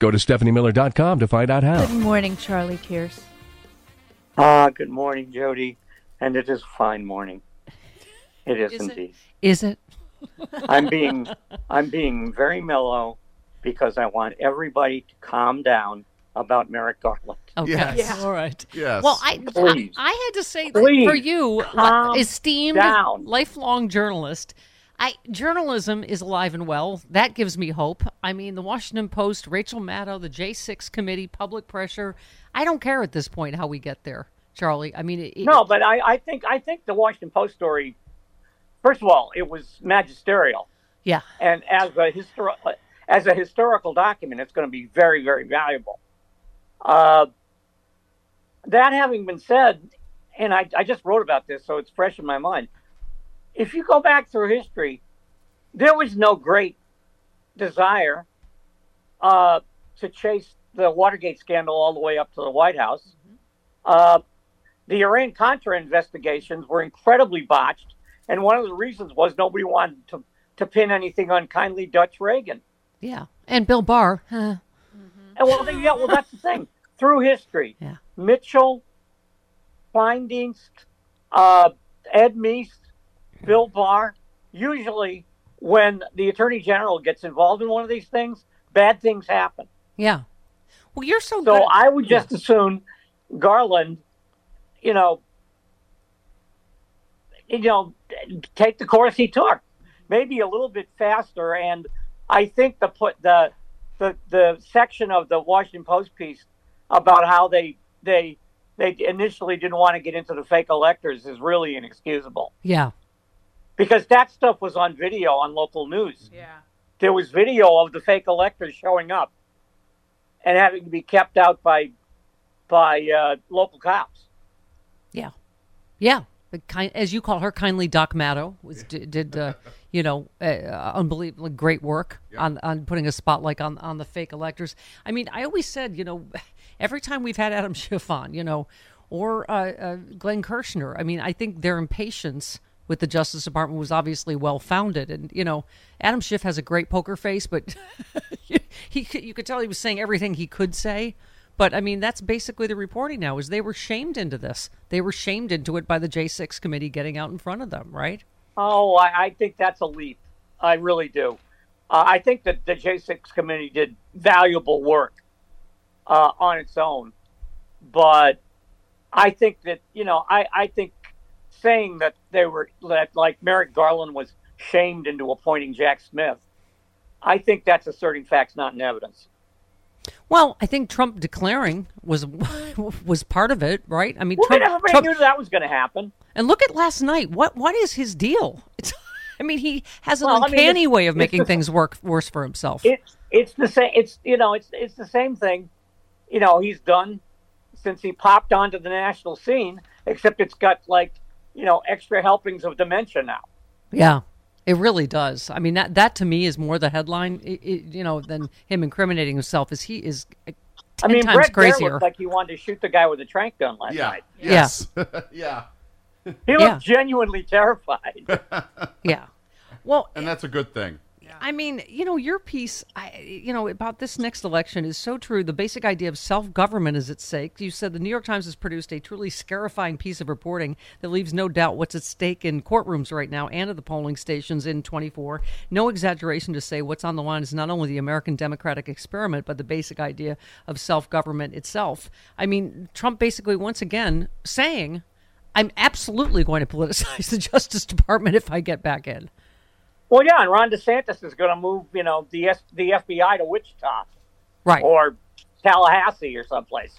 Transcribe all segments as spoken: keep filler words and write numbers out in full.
Go to Stephanie Miller dot com to find out how. Good morning, Charlie Pierce. Ah, good morning, Jody. And it is a fine morning. It is, is indeed. It? Is it? I'm being I'm being very mellow because I want everybody to calm down about Merrick Garland. Okay. Yes. Yeah. All right. Yes. Well, I I, I had to say that for you, esteemed down. lifelong journalist, I, journalism is alive and well. That gives me hope. I mean, the Washington Post, Rachel Maddow, the J six committee, public pressure. I don't care at this point how we get there, Charlie. I mean, it, no, but I, I think I think the Washington Post story. First of all, it was magisterial. Yeah, and as a histor- as a historical document, it's going to be very, very valuable. Uh, that having been said, and I, I just wrote about this, so it's fresh in my mind. If you go back through history, there was no great desire uh, to chase the Watergate scandal all the way up to the White House. Mm-hmm. Uh, the Iran-Contra investigations were incredibly botched, and one of the reasons was nobody wanted to, to pin anything on kindly Dutch Reagan. Yeah, and Bill Barr. Huh. Mm-hmm. And well, yeah, well, that's the thing. Through history, yeah. Mitchell, Kleindienst, uh, Ed Meese, Bill Barr, usually when the Attorney General gets involved in one of these things, bad things happen. Yeah. Well, you're so, so good. So I would just as soon Garland, you know, you know, take the course he took, maybe a little bit faster. And I think the put the the the section of the Washington Post piece about how they they they initially didn't want to get into the fake electors is really inexcusable. Yeah. Because that stuff was on video on local news. Yeah, there was video of the fake electors showing up and having to be kept out by by uh, local cops. Yeah, yeah. The kind, as you call her, kindly Doc Maddow was yeah. did, did uh, you know uh, unbelievably great work yeah. on on putting a spotlight on on the fake electors. I mean, I always said, you know, every time we've had Adam Schiff on, you know, or uh, uh, Glenn Kirshner. I mean, I think their impatience with the Justice Department was obviously well-founded. And, you know, Adam Schiff has a great poker face, but he, you could tell he was saying everything he could say. But, I mean, that's basically the reporting now, is they were shamed into this. They were shamed into it by the J six committee getting out in front of them, right? Oh, I, I think that's a leap. I really do. Uh, I think that the J six committee did valuable work uh, on its own. But I think that, you know, I, I think saying that they were that like Merrick Garland was shamed into appointing Jack Smith, I think that's asserting facts not in evidence. Well, I think Trump declaring was was part of it, right? I mean, well, Trump, everybody Trump, knew that was going to happen. And look at last night. What what is his deal? It's, I mean, he has an well, uncanny I mean, way of making the, things work worse for himself. It's it's the same. It's you know it's it's the same thing. You know, he's done since he popped onto the national scene, except it's got like, you know, extra helpings of dementia now. Yeah. It really does. I mean, that that to me is more the headline, it, it, you know, than him incriminating himself. Is he is ten I mean, times Brett crazier. Bear looked like he wanted to shoot the guy with a trank gun last yeah. night. Yes. Yeah. yeah. He looked yeah. genuinely terrified. yeah. Well, and that's a good thing. I mean, you know, your piece, I, you know, about this next election is so true. The basic idea of self-government is at stake. You said the New York Times has produced a truly scarifying piece of reporting that leaves no doubt what's at stake in courtrooms right now and at the polling stations in twenty-four. No exaggeration to say what's on the line is not only the American democratic experiment, but the basic idea of self-government itself. I mean, Trump basically once again saying, I'm absolutely going to politicize the Justice Department if I get back in. Well, yeah, and Ron DeSantis is going to move, you know, the S- the F B I to Wichita, right, or Tallahassee or someplace.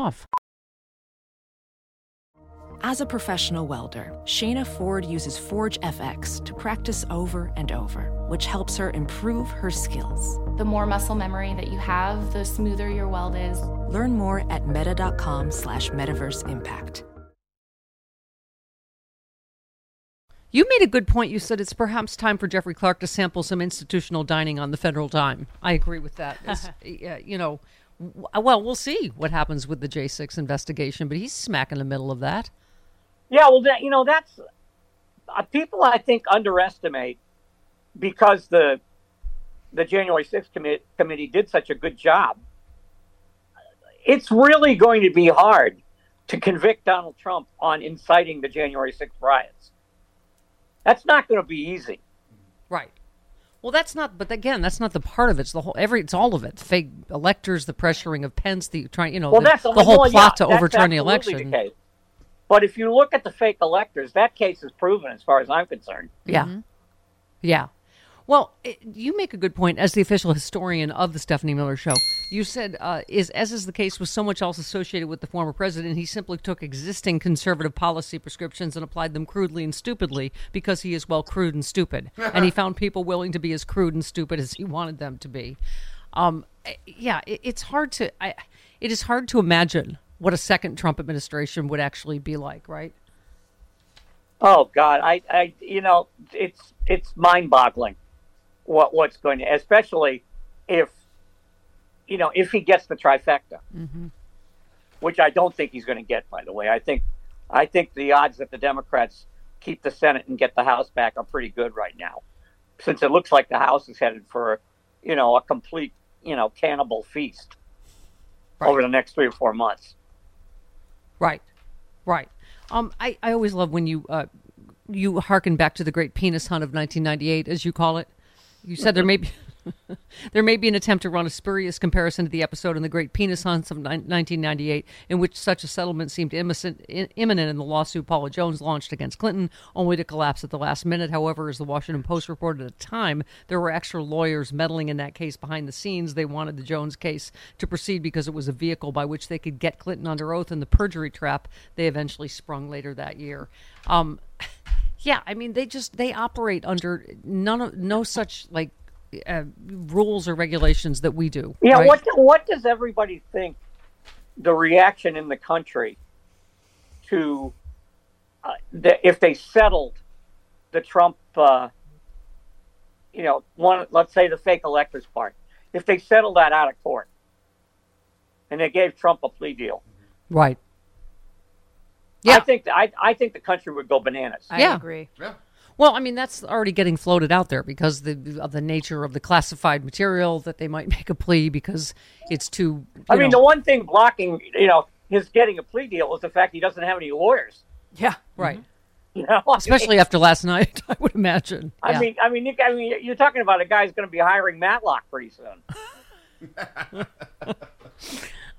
As a professional welder, Shayna Ford uses Forge F X to practice over and over, which helps her improve her skills. The more muscle memory that you have, the smoother your weld is. Learn more at meta.com slash metaverse impact. You made a good point. You said it's perhaps time for Jeffrey Clark to sample some institutional dining on the federal dime. I agree with that. uh, you know... Well, we'll see what happens with the J six investigation, but he's smack in the middle of that. Yeah, well, that, you know, that's uh, people I think underestimate because the the January sixth commi- committee did such a good job. It's really going to be hard to convict Donald Trump on inciting the January sixth riots. That's not going to be easy. Right. Well, that's not, but again, that's not the part of it. It's the whole, every, it's all of it. Fake electors, the pressuring of Pence, the trying, you know, well, the, that's, the whole well, plot yeah, to overturn the election. The case. But if you look at the fake electors, that case is proven as far as I'm concerned. Yeah. Mm-hmm. Yeah. Well, it, you make a good point as the official historian of the Stephanie Miller Show. You said, uh, is as is the case with so much else associated with the former president, he simply took existing conservative policy prescriptions and applied them crudely and stupidly because he is, well, crude and stupid. And he found people willing to be as crude and stupid as he wanted them to be. Um, yeah, it, it's hard to I, it is hard to imagine what a second Trump administration would actually be like, right? Oh, God, I, I you know, it's it's mind boggling. What what's going to, especially if, you know, if he gets the trifecta, mm-hmm. which I don't think he's going to get, by the way. I think I think the odds that the Democrats keep the Senate and get the House back are pretty good right now, since it looks like the House is headed for, you know, a complete, you know, cannibal feast right. over the next three or four months. Right. Right. Um, I, I always love when you uh, you hearken back to the great penis hunt of nineteen ninety-eight, as you call it. You said there may be there may be an attempt to run a spurious comparison to the episode in the Great Penis Hunts of ni- nineteen ninety-eight, in which such a settlement seemed innocent, in- imminent in the lawsuit Paula Jones launched against Clinton, only to collapse at the last minute. However, as the Washington Post reported at the time, there were extra lawyers meddling in that case behind the scenes. They wanted the Jones case to proceed because it was a vehicle by which they could get Clinton under oath in the perjury trap they eventually sprung later that year. Um... Yeah, I mean, they just they operate under none of no such like uh, rules or regulations that we do. Yeah, right? what what does everybody think the reaction in the country to uh, the, if they settled the Trump, uh, you know, one let's say the fake electors part, if they settled that out of court and they gave Trump a plea deal, right? Yeah. I think I, I think the country would go bananas. I yeah. agree. Yeah. Well, I mean, that's already getting floated out there because the, of the nature of the classified material that they might make a plea because it's too... I mean, know. the one thing blocking, you know, his getting a plea deal is the fact he doesn't have any lawyers. Yeah, right. Mm-hmm. You know, especially I mean, after last night, I would imagine. I yeah. mean, I mean, you, I mean, you're talking about a guy who's going to be hiring Matlock pretty soon.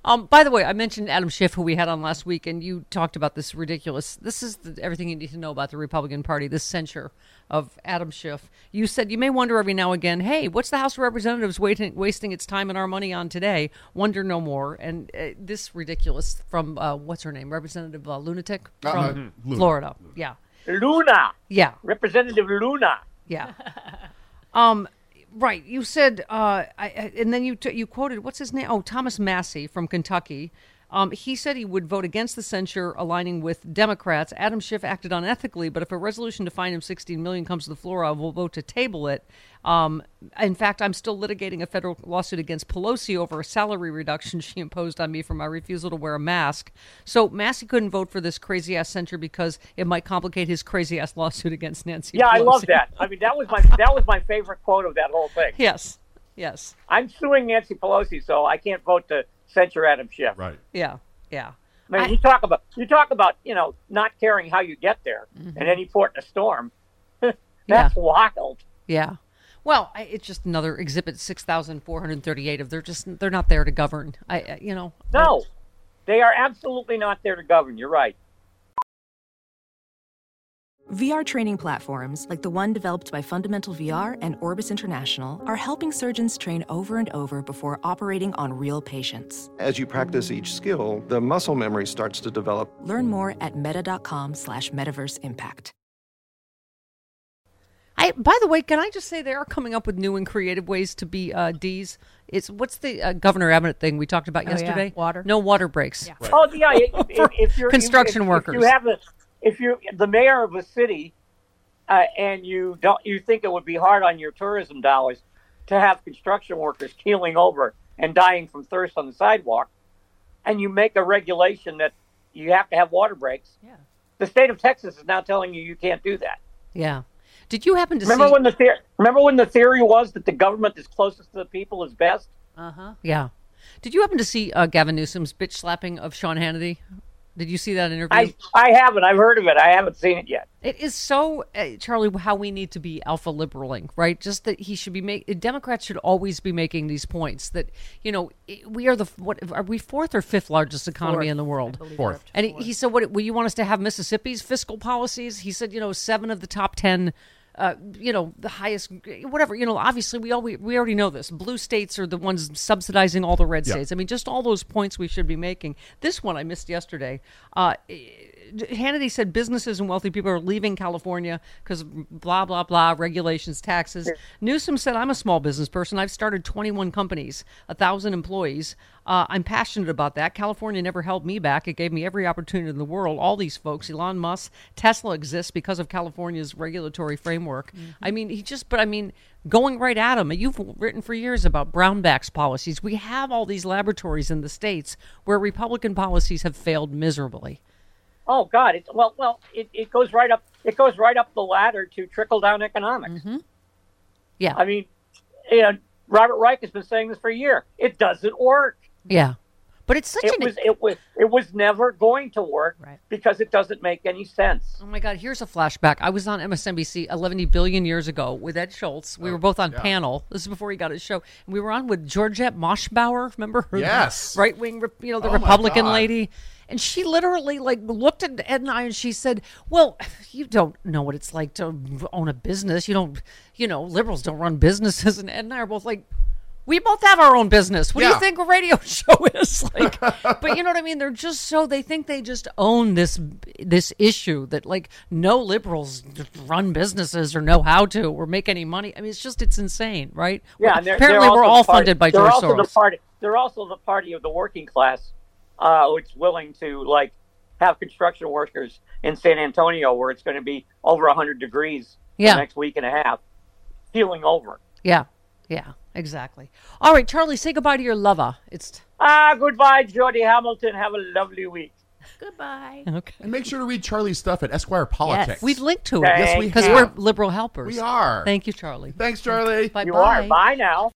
um, by the way, I mentioned Adam Schiff, who we had on last week, and you talked about this ridiculous. This is the, everything you need to know about the Republican Party. This censure of Adam Schiff. You said you may wonder every now and again, hey, what's the House of Representatives waiting, wasting its time and our money on today? Wonder no more. And uh, this ridiculous from uh, what's her name, Representative uh, Lunatic from uh, no, Luna. Florida. Luna. Yeah. Luna. Yeah. Representative Luna. Yeah. um, right. You said, uh, I, and then you t- you quoted, what's his name? Oh, Thomas Massey from Kentucky. Um, he said he would vote against the censure aligning with Democrats. Adam Schiff acted unethically, but if a resolution to fine him sixteen million dollars comes to the floor, I will vote to table it. Um, in fact, I'm still litigating a federal lawsuit against Pelosi over a salary reduction she imposed on me for my refusal to wear a mask. So Massey couldn't vote for this crazy-ass censure because it might complicate his crazy-ass lawsuit against Nancy yeah, Pelosi. Yeah, I love that. I mean, that was my that was my favorite quote of that whole thing. Yes, yes. I'm suing Nancy Pelosi, so I can't vote to... censure Adam Schiff. Right. Yeah. Yeah. I mean, I, you talk about you talk about you know not caring how you get there mm-hmm. at any port in a storm. That's yeah. wild. Yeah. Well, I, it's just another exhibit six thousand four hundred thirty-eight of they're just they're not there to govern. I, I you know. No, they are absolutely not there to govern. You're right. V R training platforms, like the one developed by Fundamental V R and Orbis International, are helping surgeons train over and over before operating on real patients. As you practice each skill, the muscle memory starts to develop. Learn more at meta.com slash metaverse impact. I, by the way, can I just say they are coming up with new and creative ways to be uh, D's? It's what's the uh, Governor Abbott thing we talked about oh, yesterday? Yeah. Water. No water breaks. Yeah. Right. Oh, yeah. If, if, if you're, construction if, if, workers. If you have a... If you're the mayor of a city, uh, and you don't, you think it would be hard on your tourism dollars to have construction workers keeling over and dying from thirst on the sidewalk, and you make a regulation that you have to have water breaks. Yeah. The state of Texas is now telling you you can't do that. Yeah. Did you happen to remember see... when the theory? Remember when the theory was that the government is closest to the people is best? Uh huh. Yeah. Did you happen to see uh, Gavin Newsom's bitch slapping of Sean Hannity? Did you see that interview? I, I haven't. I've heard of it. I haven't seen it yet. It is so, uh, Charlie, how we need to be alpha liberaling, right? Just that he should be making, Democrats should always be making these points that, you know, we are the, what are we fourth or fifth largest economy fourth, in the world? Fourth. And he, he said, what, well, you want us to have Mississippi's fiscal policies? He said, you know, seven of the top ten Uh, you know, the highest, whatever, you know, obviously we all, we, we already know this. Blue states are the ones subsidizing all the red yeah. states. I mean, just all those points we should be making. This one I missed yesterday. Uh, Hannity said businesses and wealthy people are leaving California because blah, blah, blah, regulations, taxes. Yeah. Newsom said, I'm a small business person. I've started twenty-one companies, one thousand employees. Uh, I'm passionate about that. California never held me back. It gave me every opportunity in the world. All these folks, Elon Musk, Tesla exists because of California's regulatory framework. Mm-hmm. I mean, he just, but I mean, going right at him, you've written for years about Brownback's policies. We have all these laboratories in the states where Republican policies have failed miserably. Oh, God. It, well, well, it, it goes right up. It goes right up the ladder to trickle down economics. Mm-hmm. Yeah. I mean, you know, Robert Reich has been saying this for a year. It doesn't work. Yeah, but it's such it an... Was, it, was, it was never going to work right. because it doesn't make any sense. Oh, my God. Here's a flashback. I was on M S N B C eleven billion years ago with Ed Schultz. We oh, were both on yeah. panel. This is before he got his show. We were on with Georgette Moshbauer. Remember her? Yes. Right-wing, you know, the oh Republican lady. And she literally, like, looked at Ed and I and she said, well, you don't know what it's like to own a business. You don't, you know, liberals don't run businesses. And Ed and I are both like... We both have our own business. What yeah. do you think a radio show is? Like, but you know what I mean? They're just so, they think they just own this this issue that like no liberals run businesses or know how to or make any money. I mean, it's just, it's insane, right? Yeah, they're, Apparently they're we're all party, funded by George also Soros. The party, they're also the party of the working class, uh, which is willing to like have construction workers in San Antonio where it's going to be over one hundred degrees yeah. the next week and a half, healing over. Yeah, yeah. Exactly. All right, Charlie, say goodbye to your lover. It's t- Ah, goodbye, Jody Hamilton. Have a lovely week. Goodbye. Okay. And make sure to read Charlie's stuff at Esquire Politics. Yes. We've linked to it. Thank yes, we Because we're liberal helpers. We are. Thank you, Charlie. Thanks, Charlie. Bye-bye. You are. Bye now.